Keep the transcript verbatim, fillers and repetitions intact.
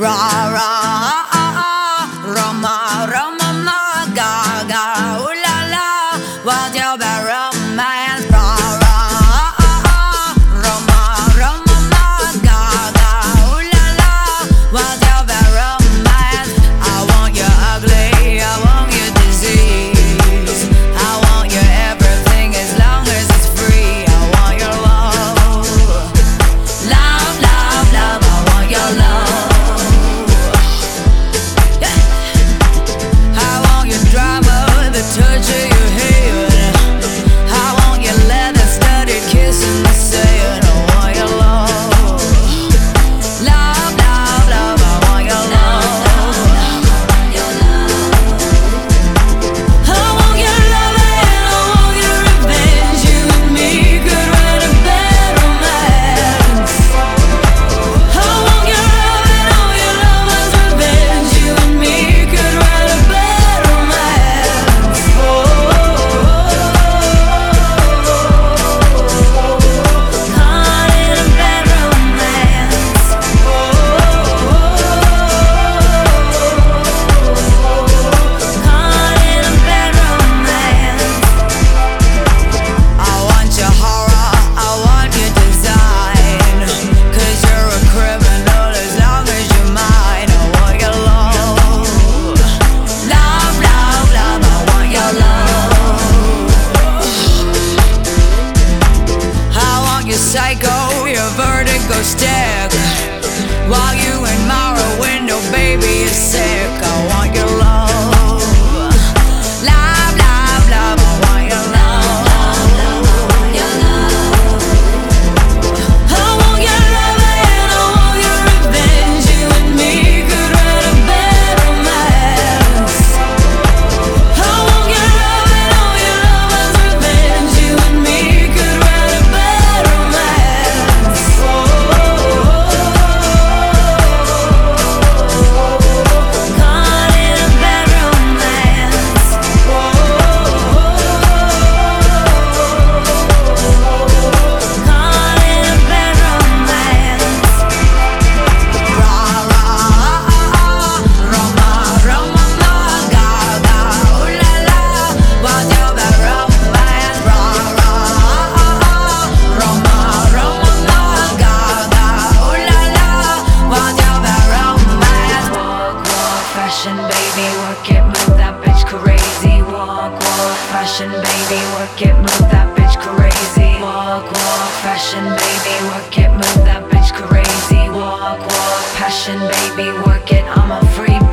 Ra ra Rama Rama ma ga ga ooh la la, what's your bad romance? Ra ra Rama Rama ma ga ga ooh la la, what's your bad romance? I want you ugly, I want your disease, I want your everything as long as it's free. I want your love, love, love, love. I want your love. Psycho, your vertigo stick. While you in my window, baby, you're sick. I want your love, love, love, love. I want your love, I want your love. I want your love and I want your revenge. You and me could write a bad romance. I want your love and all your lovers' revenge. You and me could write a bad romance. Baby, work it, move that bitch crazy. Walk, walk, fashion, baby, work it, move that bitch crazy. Walk, walk, fashion, baby, work it, move that bitch crazy. Walk, walk, passion, baby, work it, I'm a free